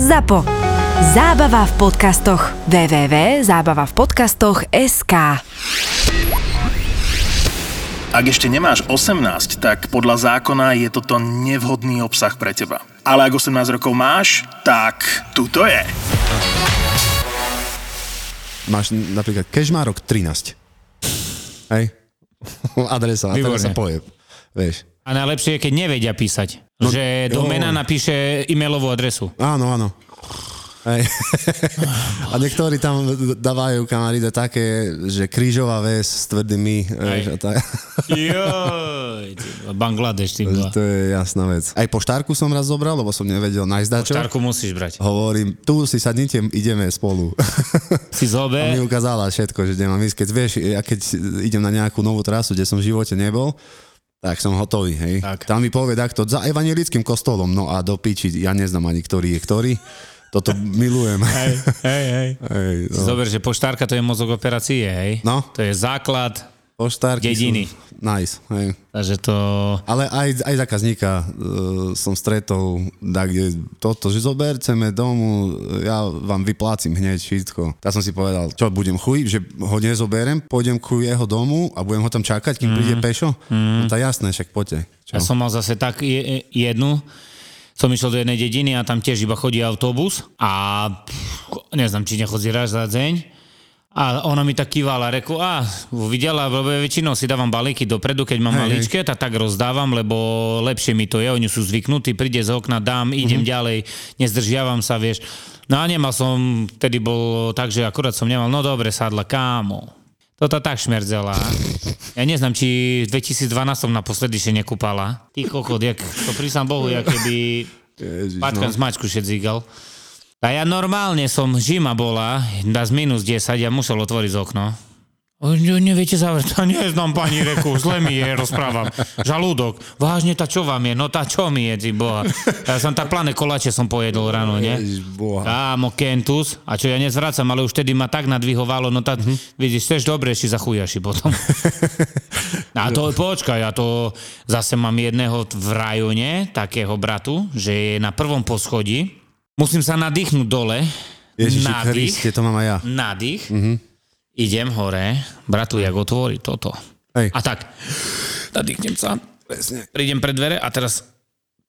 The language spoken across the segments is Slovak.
ZAPO. Zábava v podcastoch. www.zabavavpodcastoch.sk. Ak ešte nemáš 18, tak podľa zákona je toto nevhodný obsah pre teba. Ale ak 18 rokov máš, tak tuto je. Máš napríklad Kežmarok 13. Hej? Adresa pojeb. Vieš. A najlepšie je, keď nevedia písať. No, že domena napíše e-mailovú adresu. Áno. Hej. A niektorí tam dávajú kamaríde také, že krížová väz s tvrdými... Joj, Bangladesh, tým bola. To je jasná vec. Aj poštárku som raz zobral, lebo som nevedel nájsť dačo. Poštárku musíš brať. Hovorím, tu si sadnite, ideme spolu. Si zober. A mi ukázala všetko, že nemám ísť. Keď vieš, ja keď idem na nejakú novú trasu, kde som v živote nebol, tak som hotový, hej. Tak. Tam mi povie takto, za evanjelickým kostolom, no a do piči, ja neznám ani ktorý je ktorý. Toto milujem. Hej. No. Zober, že poštárka to je mozog operácie, hej? No. To je základ dediny. Nice, hej. Takže to... Ale aj zákazníka som stretol, kde toto, že zoberceme domu, ja vám vyplácim hneď všetko. Ja som si povedal, čo, budem chuj, že ho nezoberem, pôjdem ku jeho domu a budem ho tam čakať, kým príde pešo? No to je jasné, však poďte. Čo? Ja som mal zase tak jednu, som išiel do jednej dediny a tam tiež iba chodí autobus a neznám, či nechodí raz za deň. A ona mi tak kývala, reku, videla, lebo väčšinou si dávam balíky dopredu, keď mám maličké, tak rozdávam, lebo lepšie mi to je, oni sú zvyknutí, príde z okna, dám, idem ďalej, nezdržiavam sa, vieš. No a nemal som, vtedy bol tak, že akurát som nemal, no dobre, sadla, kámo. Toto tak šmerdzela. Ja neznám, či v 2012 naposledy še nekúpala. Ty kokot, to prísam Bohu, jak keby patkan zmačku še dzígal. A ja normálne som, žima bola, z -10, ja musel otvoriť okno. Neviete zavrieť, neznám pani, reku, zle mi je, rozprávam. Žalúdok, vážne, tá čo vám je? No tá čo mi je, boha. Ja som tá plané koláče som pojedol ráno, ne? Kámo, kentus, a čo ja nezvracam, ale už tedy ma tak nadvihovalo, no tá, vidíš, tiež dobre, či zachujaši potom. A to, počkaj, ja to zase mám jedného v rajone, takého bratu, že je na prvom poschodí. Musím sa nadýchnúť dole. Ježiši Kriste, to mám aj ja. Nadých. Idem hore. Bratu, jak otvorí toto. Hej. A tak. Nadýchnem sa. Presne. Prídem pred dvere a teraz...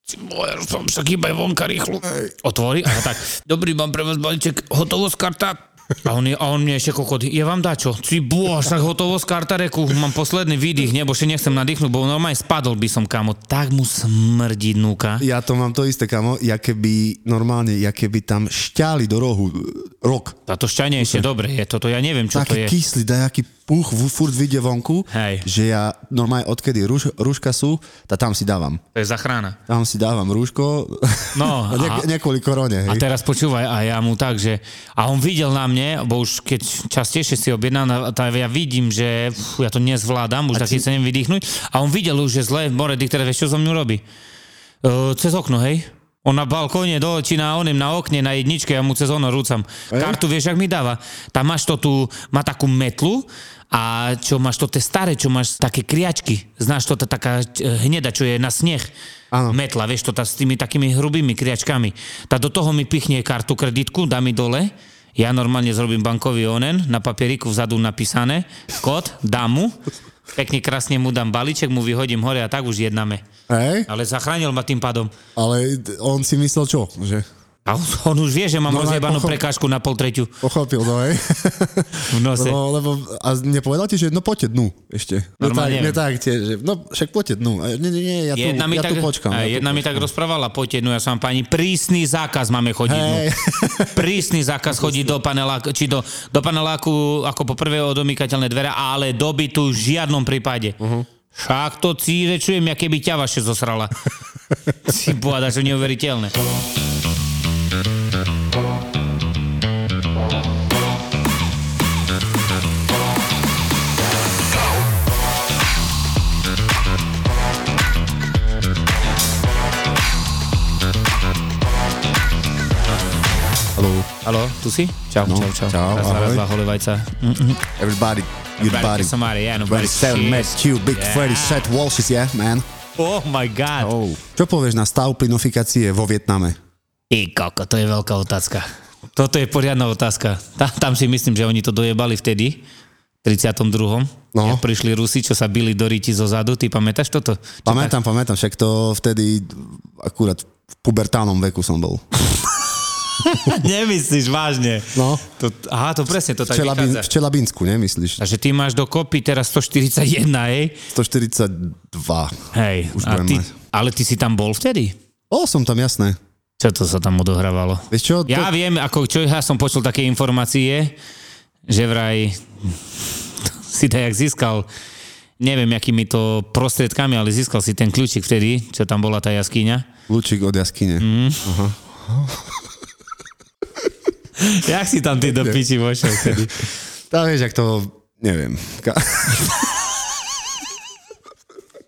Však iba je vonka rýchlo. Hej. Otvorí a tak. Dobrý, mám pre vás balíček. Hotovosť karta. A on mne ešte kokot. Je vám dačo? Ty bož, tak hotovosť karta, reku. Mám posledný výdych, nebo še nechcem nadýchnúť, bo normálne spadol by som, kamo. Tak mu smrdí nuka. Ja to mám to isté, kamo. Ja keby tam šťali do rohu rok. Táto šťanie ešte dobre je. Toto ja neviem, čo to je. Taký kyslý, dajaký puch, furt vyjde vonku, že ja normálne odkedy rúška sú, tam si dávam. To je zachrana. Tam si dávam rúško. No. Nekvôli korone. A teraz počúvaj, a ja mu tak, že... A on videl na mne, bo už keď častejšie si objednám, ja vidím, že ja to nezvládam, už taký sa neviem vydýchnuť. A on videl už, že zle, more, diktere, vieš, čo so mnou robí? Cez okno, hej? On na balkóne dole, či na okne, na jedničke, ja mu cez ono rúcam. Kartu, vieš, jak mi dáva? Tam máš to tu, má takú metlu a čo máš to, tie staré, čo máš také kriačky. Znáš to, taká hneda, čo je na sneh. Áno. Metla, vieš to, s tými takými hrubými kriačkami. Tá do toho mi pichne kartu, kreditku, dá mi dole. Ja normálne zrobím bankový onen, na papieriku vzadu napísané, kód, dám mu, pekne krásne mu dám balíček, mu vyhodím hore a tak už jednáme. Hej. Ale zachránil ma tým pádom. Ale on si myslel čo, že? A on už vie, že mám rozjebanú prekážku na poltretiu. Pochopil, no hej. V nose. Lebo, a nepovedal ti, že no poďte dnu ešte. Normálne neviem. Tak tie, že no však poďte dnu. Nie, ja tu počkám. Jedna mi tak rozprávala, poďte dnu, ja som pani, prísny zákaz máme chodiť dnu. Prísny zákaz chodiť do paneláku, či do paneláku ako po prvé odomykateľné dvere, ale do bytu v žiadnom prípade. Však to círečujem, ja keby ťa vaše zosrala. Si bohada, čo neuveriteľné. Haló, tu si? Čau. Raz, dva, holevajca. Everybody. Somebody, yeah, nobody shit. Mess, you, big Freddy, set walls, yeah, man. Oh my god. Čo povieš na stav plinofikácie vo Vietname? Ty koko, to je veľká otázka. Toto je poriadna otázka. Tam si myslím, že oni to dojebali vtedy, 32. No. Prišli Rusi, čo sa bili do ryti zo zadu. Ty pamätáš toto? Pamätám. Však to vtedy akurát v pubertálnom veku som bol. Nemyslíš, vážne. No. To presne to tak vychádza. V Čeľabinsku, nemyslíš. Takže ty máš dokopy teraz 141, hej? 142. Hej, ale ty si tam bol vtedy? Bol som tam, jasné. Čo to sa tam odohrávalo? Vieš čo? Ja viem, ja som počul také informácie, že vraj si tak získal, neviem, akými to prostriedkami, ale získal si ten kľúčik vtedy, čo tam bola tá jaskyňa. Kľúčik od jaskyne. Mm. Aha. Jak si tam ty do piči vošiel vtedy? Tam vieš, jak to... Neviem.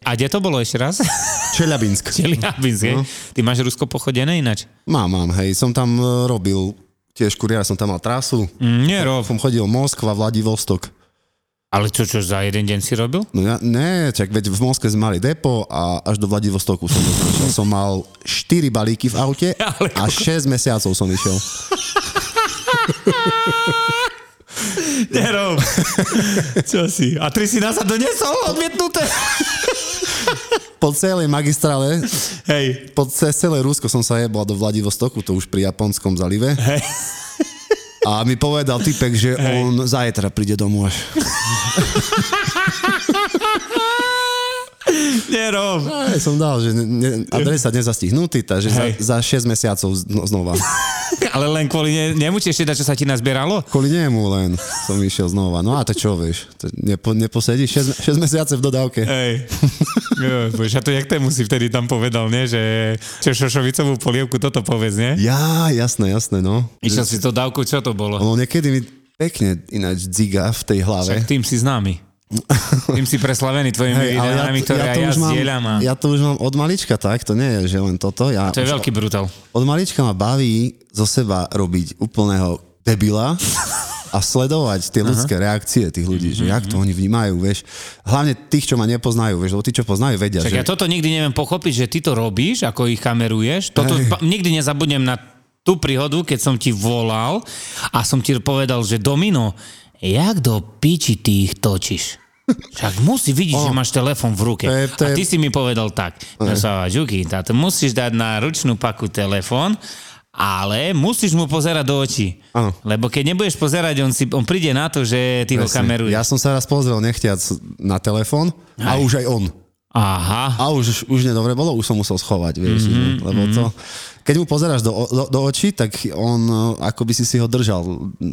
A kde to bolo ešte raz? Čeľabinsk. No. Ty máš Rusko pochodené ináč? Mám, hej. Som tam robil tiež kuriéra, som tam mal trasu. Som chodil Moskva, Vladivostok. Ale čo za jeden deň si robil? No ja, ne, veď v Moskve sme mali depo a až do Vladivostoku som došiel. Som mal 4 balíky v aute a 6 mesiacov som išiel. Nerob. Čo si? A 3 si nás a donesol odmietnuté? Po celej magistrále, hej. Po celé Rusko som sa jebal do Vladivostoku, to už pri Japonskom zalive. Hej. A mi povedal typek, že hej, on zajtra príde domov až. Nerob. Aj som dal, že adresa nezastihnutý, takže za 6 mesiacov znova. Ale len kvôli nemu ešte dať, čo sa ti nazbieralo? Kvôli nemu len som išiel znova. No a to čo, vieš? Neposedíš 6 mesiacov v dodávke. Hej. Bože, a to jak tému si vtedy tam povedal, nie? Že šošovicovú polievku toto povedz, nie? Ja, jasné, no. Išiel si to dávku, čo to bolo? No niekedy mi pekne ináč dziga v tej hlave. Však tým si známy. Tým si preslavený tvojimi videami, ktoré ja zdieľam. Ja to už mám od malička, tak? To nie je, že len toto. To je veľký brutál. Od malička ma baví zo seba robiť úplného debila a sledovať tie ľudské reakcie tých ľudí, že jak to oni vnímajú, vieš. Hlavne tých, čo ma nepoznajú, vieš, lebo tí, čo poznajú, vedia. Čak že... Ja toto nikdy neviem pochopiť, že ty to robíš, ako ich kameruješ. Toto nikdy nezabudnem na tú príhodu, keď som ti volal a som ti povedal, že Domino, jak do piči ty ich točíš? Však musí vidieť, že máš telefon v ruke. A ty si mi povedal tak. Žuky, táto, musíš dať na ručnú paku telefon, ale musíš mu pozerať do očí. Ano. Lebo keď nebudeš pozerať, on príde na to, že ty ho kameruješ. Ja som sa raz pozrel nechtiac na telefon a už aj on. Aha. A už nedobre bolo, už som musel schovať, vieš. Lebo to... Keď mu pozeráš do očí, tak on, ako by si ho držal,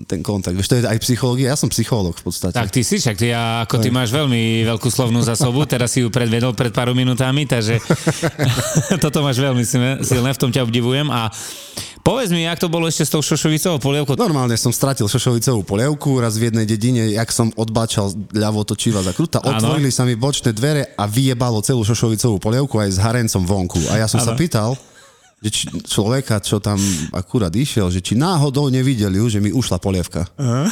ten kontakt. Vieš, to je aj psychológia, ja som psychológ v podstate. Tak ty si, však ty máš veľmi veľkú slovnú zásobu, teraz si ju predvedol pred pár minutami, takže toto máš veľmi silné, v tom ťa obdivujem. A povedz mi, jak to bolo ešte s tou šošovicovou polievkou? Normálne som stratil šošovicovú polievku, raz v jednej dedine, jak som odbáčal ľavo točila za kruta, otvorili sa mi bočné dvere a vyjebalo celú šošovicovú polievku aj s harencom vonku. A ja som sa pýtal, že človeka, čo tam akurát išiel, že či náhodou nevideli, že mi ušla polievka. Aha.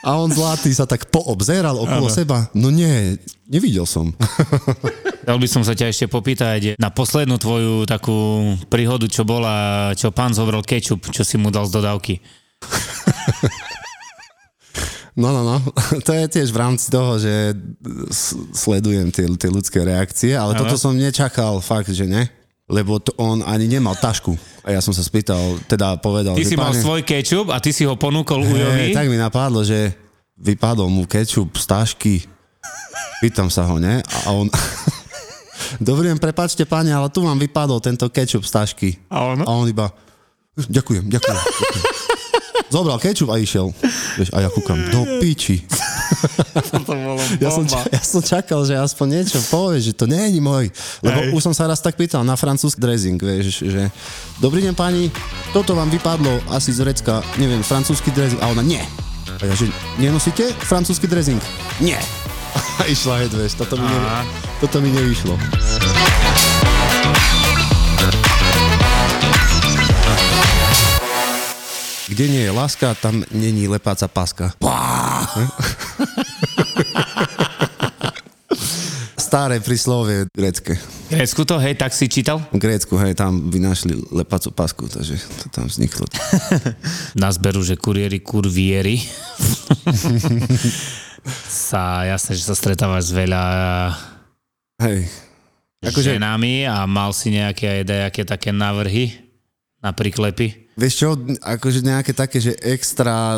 A on zlatý sa tak poobzeral okolo seba. No nie, nevidel som. Dal by som sa ťa ešte popýtať na poslednú tvoju takú príhodu, čo bola, čo pán zobral kečup, čo si mu dal z dodávky. No. To je tiež v rámci toho, že sledujem tie ľudské reakcie, ale toto som nečakal fakt, že ne. Lebo on ani nemal tašku. A ja som sa spýtal, teda povedal... Ty si mal svoj kečup a ty si ho ponúkol ujovi? Tak mi napadlo, že vypadol mu kečup z tašky. Pýtam sa ho, ne? A on... Dobrý deň, prepáčte, páne, ale tu vám vypadol tento kečup z tašky. A on iba... Ďakujem. Zobral kečup a išiel. Vieš, a ja kúkam, do piči. Ja som čakal, že aspoň niečo povieš, že to nie je môj. Lebo už som sa raz tak pýtal na francúzsky dressing, vieš, že dobrý deň pani, toto vám vypadlo asi z Grécka, neviem, francúzsky dressing, a ona nie. A ja, že nenosíte francúzsky dressing? Nie. A išla heď, vieš, toto mi nevyšlo. Kde nie je láska, tam není lepáca páska. staré príslovie grécke. Grécku to, hej, tak si čítal? Grécku, hej, tam vynašli lepacú pasku, takže to tam vzniklo. Nás berú, že kuriéri, kurvieri. Jasné, že sa stretávaš s veľa ženami a mal si nejaké také návrhy na priklepy? Vieš čo, akože nejaké také, že extra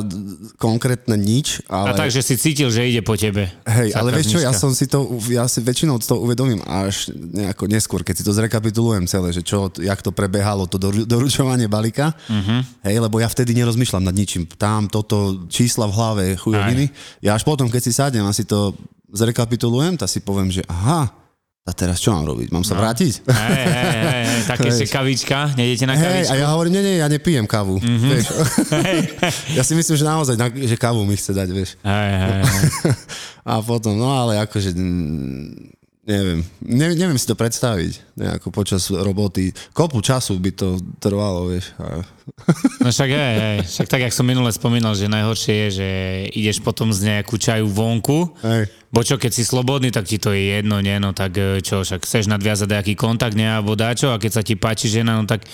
konkrétne nič, ale... A takže si cítil, že ide po tebe. Hej, ale vieš čo, ja si väčšinou to uvedomím až nejako neskôr, keď si to zrekapitulujem celé, že čo, jak to prebehalo, to doručovanie balíka, hej, lebo ja vtedy nerozmýšľam nad ničím. Tam toto čísla v hlave, chujoviny. Ja až potom, keď si sadnem a si to zrekapitulujem, tak si poviem, že aha, a teraz čo mám robiť? Mám sa vrátiť? Hej, také ešte kavička, nejdete na kavičku? A ja hovorím, nie, ja nepijem kávu. Vieš? Ja si myslím, že naozaj, že kávu mi chce dať, vieš. A potom, no ale akože, neviem si to predstaviť, nejako počas roboty. Kopu času by to trvalo, vieš. No však však tak, jak som minule spomínal, že najhoršie je, že ideš potom z nejakú čaju vonku, bo čo, keď si slobodný, tak ti to je jedno, nie? No tak čo, však chceš nadviazať nejaký kontakt, nie? Alebo dáčo, a keď sa ti páči žena, no tak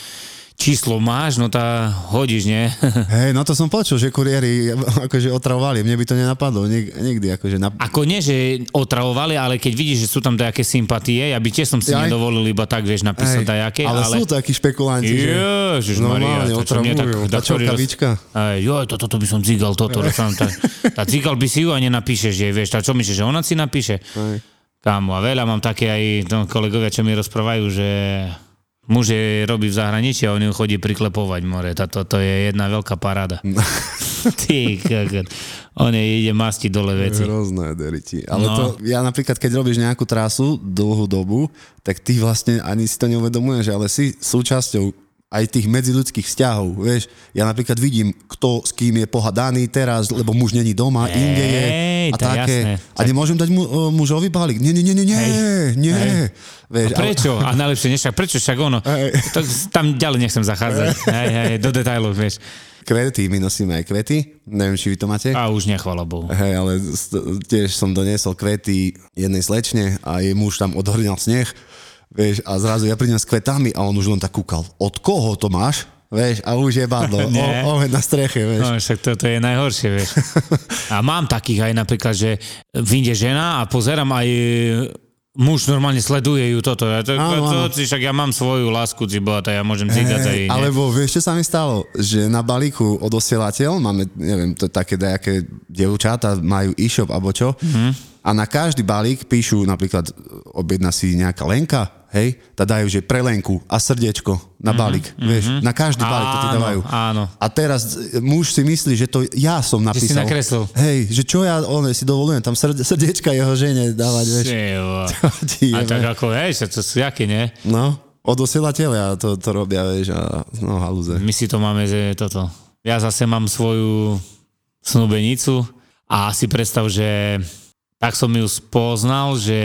číslo máš, no tá hodíš, nie? Hej, no to som počul, že kuriéri akože otravovali, mne by to nenapadlo nikdy. Ako nie, že otravovali, ale keď vidíš, že sú tam nejaké sympatie, ja by tiež som si nedovolil iba tak, vieš, napísať nejaké, ale sú takí špekulanti, že Ježišmaria, to čo mne tak... Dačo kavička? Joj, toto by som zigal, toto. Tá zigal by si ju a nenapíšeš jej, vieš, tá čo myslíš, že ona si napíše? Kámo, a veľa mám také aj kolegovia, čo mi rozprávajú, že muže robí v zahraničí a on ju chodí priklepovať, more. To je jedna veľká paráda. Ty, on ide mastiť dole veci. Hrozné deriti. Ale to, ja napríklad, keď robíš nejakú trasu dlhú dobu, tak ty vlastne ani si to neuvedomuješ, ale si súčasťou aj tých medziľudských vzťahov, vieš. Ja napríklad vidím, kto s kým je pohadaný teraz, lebo muž není doma, inde je a také. Jasné. A nemôžem dať mužovi balík. Nie. Vieš, a prečo? A najlepšie nešak, prečo však ono? To, tam ďalej nechcem zachádzať. Hej, do detailov, vieš. Kvety, my nosíme aj kvety, neviem, či vy to máte. A už nechvala Bohu. Hej, ale tiež som doniesol kvety jednej slečne a jej muž tam odhrňal sneh. Vieš, a zrazu ja prídem s kvetami a on už len tak kúkal, od koho to máš? Vieš, a už je badlo, oheň na streche, vieš. No, však toto je najhoršie, vieš. A mám takých aj napríklad, že vyjde žena a pozerám aj muž normálne sleduje ju toto. Však ja mám svoju lásku, cibata, ja môžem cítať aj iné. Alebo vieš, čo sa mi stalo? Že na balíku odosielateľ máme, neviem, to také nejaké dievčatá majú e-shop alebo čo, a na každý balík píšu napríklad objedná si nejaká Lenka, hej, tá dajú, že pre Lenku a srdiečko na balík, vieš, na každý balík to ti dávajú. Áno. A teraz muž si myslí, že to ja som napísal. Že si nakreslil. Hej, že čo ja si dovolujem, tam srdiečka jeho žene dávať, vieš. A tak ako, hej, to sú jaké, nie? No, odosielateľia to robia, vieš, a no halúze. My si to máme, že toto. Ja zase mám svoju snúbenicu a si predstav, že tak som ju spoznal, že...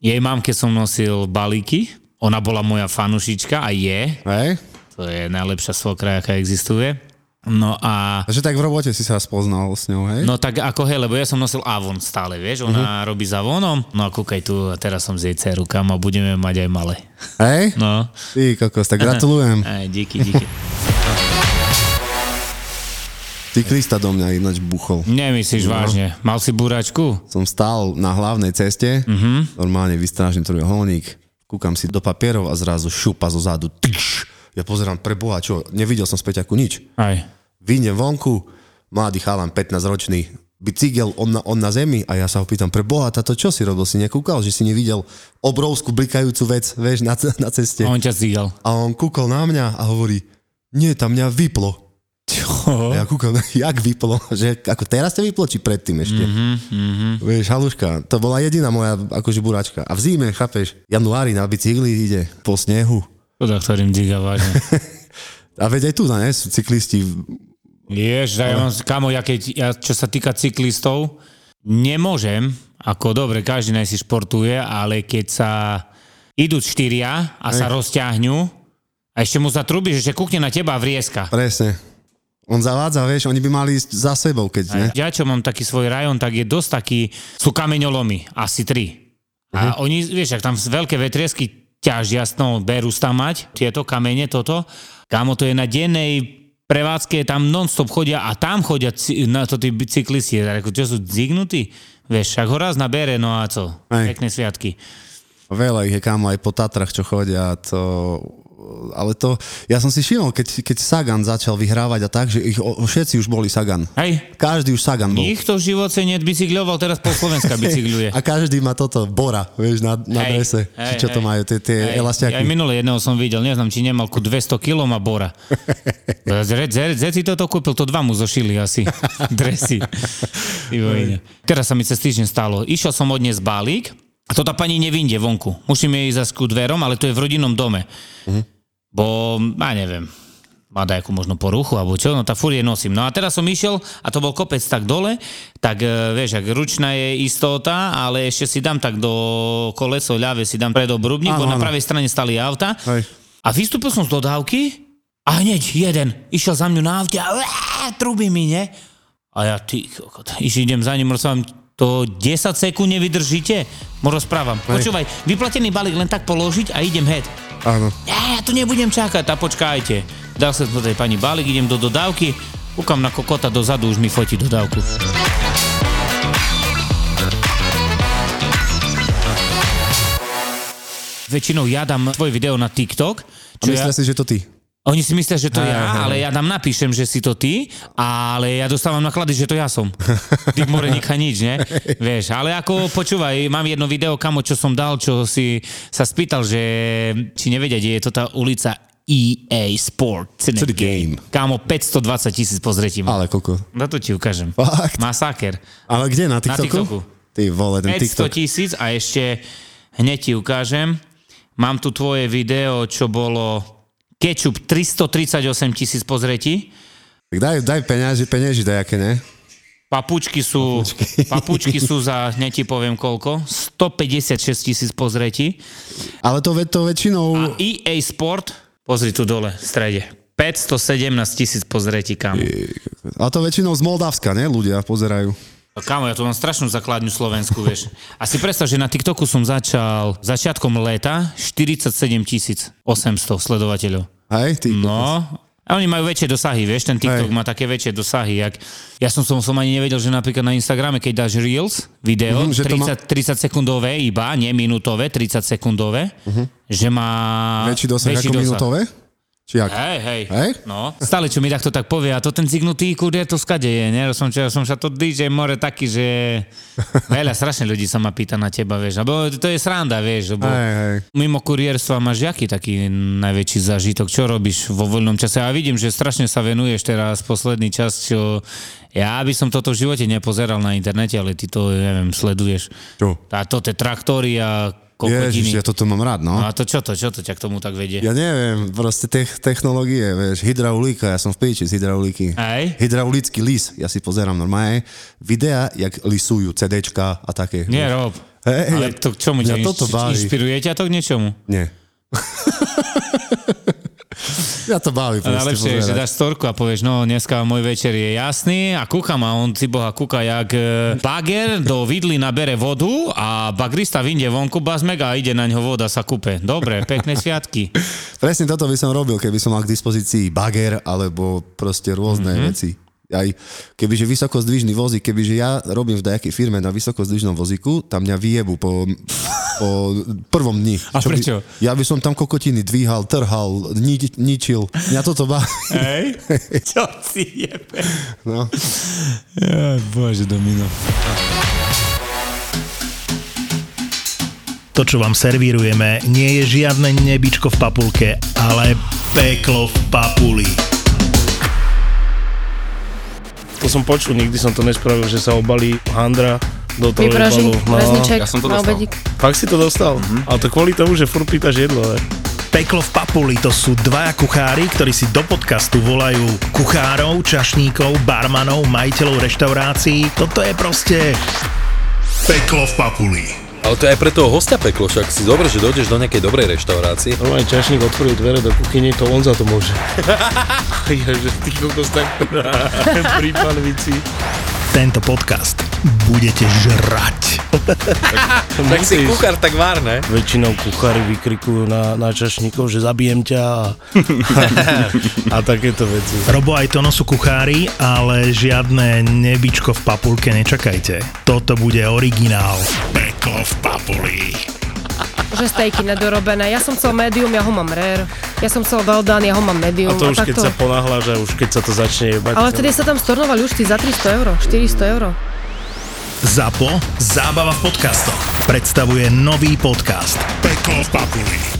Jej mamke som nosil balíky, ona bola moja fanušička a je. Hej. To je najlepšia svokra, aká existuje. No a... Takže tak v robote si sa spoznal s ňou, hej? No tak ako hej, lebo ja som nosil Avon stále, vieš, ona robí za Avonom. No a kúkaj tu, teraz som s jej dcerou kam a budeme mať aj malé. Hej? No. Ty kokos, tak gratulujem. Aj, díky. Cyklista do mňa ináč buchol. Nemyslíš vážne? Mal si búračku? Som stál na hlavnej ceste, normálne vystrážim trojuholník, kúkam si do papierov a zrazu šupa zo zádu. Tyš! Ja pozerám, preboha, čo? Nevidel som z Peťaku nič. Vyjdem vonku, mladý chalan, 15-ročný, bicykel, on na zemi a ja sa ho pýtam, preboha, táto čo si robil? Si nekúkal, že si nevidel obrovskú blikajúcu vec, vieš, na ceste. A on ťa zígal. A on kúkal na mňa a hovorí, nie, tam mňa vyplo. Čo? Ja kúkam, jak vyplo, že ako teraz ste vyplo, či predtým ešte. Vieš, haluška, to bola jediná moja akože buračka. A v zime, chápeš, januári na bicykli ide po snehu. Koda, ktorým díga vážne. A veď aj tu, ne, sú cyklisti. Jež, kamo, čo sa týka cyklistov, nemôžem, ako dobre, každý naj si športuje, ale keď sa idú štyria a sa rozťahňu a ešte mu zatrubí, že kúkne na teba a vrieska. Presne. On zavádza, vieš, oni by mali ísť za sebou, keď ne. Ja čo mám taký svoj rajon, tak je dosť taký, sú kameňolomy, asi 3. A oni, vieš, ak tam veľké vetriesky ťažia, berú tam mať tieto kamene, toto. Kámo, to je na dennej prevádzke, tam non-stop chodia a tam chodia na to tí bicyklisti. Čo sú dzignutí? Vieš, ak ho raz nabere, no a co? Hej. Pekné sviatky. Veľa ich je, kámo, aj po Tatrach, čo chodia, to... Ale to, ja som si všimol, keď Sagan začal vyhrávať a tak, že ich všetci už boli Sagan. Hej. Každý už Sagan bol. Nikto v živote nebicykľoval, teraz po Slovenska bicykľuje. A každý má toto, Bora, vieš, na drese. Hej, čo to majú, tie elastiaky. Aj minulé jedného som videl, neznám, či nemal ku 200 kg má Bora. Zec si toto kúpil, to dva mu zošili asi, dresy. Teraz sa mi cez týždeň stalo, išiel som odniesť balík, a to tá pani nevinde vonku. Musíme ísť zase ku dverom, ale to je v rodinnom dome. Uh-huh. Bo, ja neviem, má dajakú možno poruchu, alebo čo, no tá fúrie nosím. No a teraz som išiel a to bol kopec tak dole, tak vieš, ak ručná je istota, ale ešte si dám tak do koleso ľave, si dám predobrubník, bo na pravej strane stali auta. Aj. A vystúpil som z dodávky a hneď jeden išiel za mňu na aute a trubí mi, ne? A ja, ty kokot, idem za ním, rozprávam, to 10 sekúnd nevydržíte? Mu rozprávam. Počúvaj, vyplatený balík len tak položiť a idem head. Áno. Ja tu nebudem čakať, a počkajte. Dal som tej pani balík, idem do dodávky, kúkam na kokota dozadu, už mi fotí dodávku. Väčšinou ja dám tvoje video na TikTok. Myslíš si, že to ty? Oni si myslia, že to ale ja tam napíšem, že si to ty, ale ja dostávam naklady, že to ja som. Ty moreníka nič, ne? Vieš, ale ako počúvaj, mám jedno video, kamo, čo som dal, čo si sa spýtal, že či nevedia, kde je to tá ulica EA Sport. To the game. Kamo, 520,000 pozretím. Ale koľko? Na to ti ukážem. Fakt? Masáker. Ale kde? Na TikToku? Na TikToku. Ty vole, ten TikTok. 500,000 a ešte hneď ti ukážem. Mám tu tvoje video, čo bolo... Kečup 338,000 pozretí. Tak daj peniaži dajaké, ne? Papučky sú za, ne ti poviem koľko, 156,000 pozretí. Ale to väčšinou... A EA Sport, pozri tu dole, v strede, 517,000 pozretí, kámo. A to väčšinou z Moldavska, ne? Ľudia pozerajú. Kámo, ja tu mám strašnú základňu Slovensku, vieš. A si predstav, že na TikToku som začal začiatkom leta 47,800 sledovateľov. Hej, ty. No, a oni majú väčšie dosahy, vieš, ten TikTok má také väčšie dosahy, jak... Ja som ani nevedel, že napríklad na Instagrame, keď dáš Reels, video, 30 sekundové iba, nie minútové, 30 sekundové, že má... Väčší dosah ako minútové? Hej. No. Stále, čo mi takto tak povie, a to ten zignutý kurie to skade je, ne? Som sa to DJ more taký, že veľa strašne ľudí sa ma pýta na teba, vieš, lebo to je sranda, vieš, lebo mimo kurierstva máš jaký taký najväčší zážitok, čo robíš vo voľnom čase? A ja vidím, že strašne sa venuješ teraz posledný čas, čo ja by som toto v živote nepozeral na internete, ale ty to, neviem, sleduješ. Čo? A to tie traktory a Ježiš, ja toto mám rád, no. A to čo to ťa k tomu tak vedie? Ja neviem, proste technológie, vieš, hydraulíka, ja som v píči z hydraulíky. Aj? Hydraulický lis, ja si pozerám normálne, videa, jak lisujú CDčka a také. Nerob, ale to k čomu ťa inšpiruje ťa to k niečomu? Nie. Ja to baví proste. Ale lepšie, že dáš storku a povieš, no dneska môj večer je jasný a kúkam a on si boha kúka jak bager do vidly nabere vodu a bagrista vyjde vonku bazmek a ide na ňo voda sa kúpe. Dobre, pekné sviatky. Presne toto by som robil, keby som mal k dispozícii bager alebo proste rôzne veci. Aj kebyže vysokozdvižný vozík, kebyže ja robím v dajakej firme na vysokozdvižnom vozíku, tam mňa vyjebu po prvom dni. A prečo? Ja by som tam kokotiny dvíhal, trhal, ničil. Mňa toto baví. Hej? Čo si jebe? No. Ja, bože, Domino. To, čo vám servírujeme, nie je žiadne nebičko v papulke, ale peklo v papuli. To som počul, nikdy som to nespravil, že sa obalí handra do toho obalu. Väzniček, malbedík. Fakt si to dostal? Ale to kvôli tomu, že furt pýtaš jedlo, ne? Peklo v papuli, to sú dvaja kuchári, ktorí si do podcastu volajú kuchárov, čašníkov, barmanov, majiteľov reštaurácií. Toto je proste Peklo v papuli. Ale to je aj pre toho hostia peklo, však si dobre, že dojdeš do nejakej dobrej reštaurácie. No aj čašník otvoril dvere do kuchyne, to on za to môže. Jaže, ty kokos tak prípalvici. Tento podcast budete žrať. Tak si kuchár tak vár, ne? Väčšinou kuchári vykrikujú na čašníkov, že zabijem ťa a takéto veci. Robo aj Tono sú kuchári, ale žiadne nebičko v papulke nečakajte. Toto bude originál. Peklo v papuli. Že stejky nedorobené. Ja som chcel medium, ja ho mám rare. Ja som chcel well done, ja ho mám medium. A to už a keď sa ponáhľaš a už keď sa to začne jebať. Ale vtedy sa tam stornovali už za 300 €, 400 €. ZAPO, Zábava v podcastoch, predstavuje nový podcast Peklo v papuli.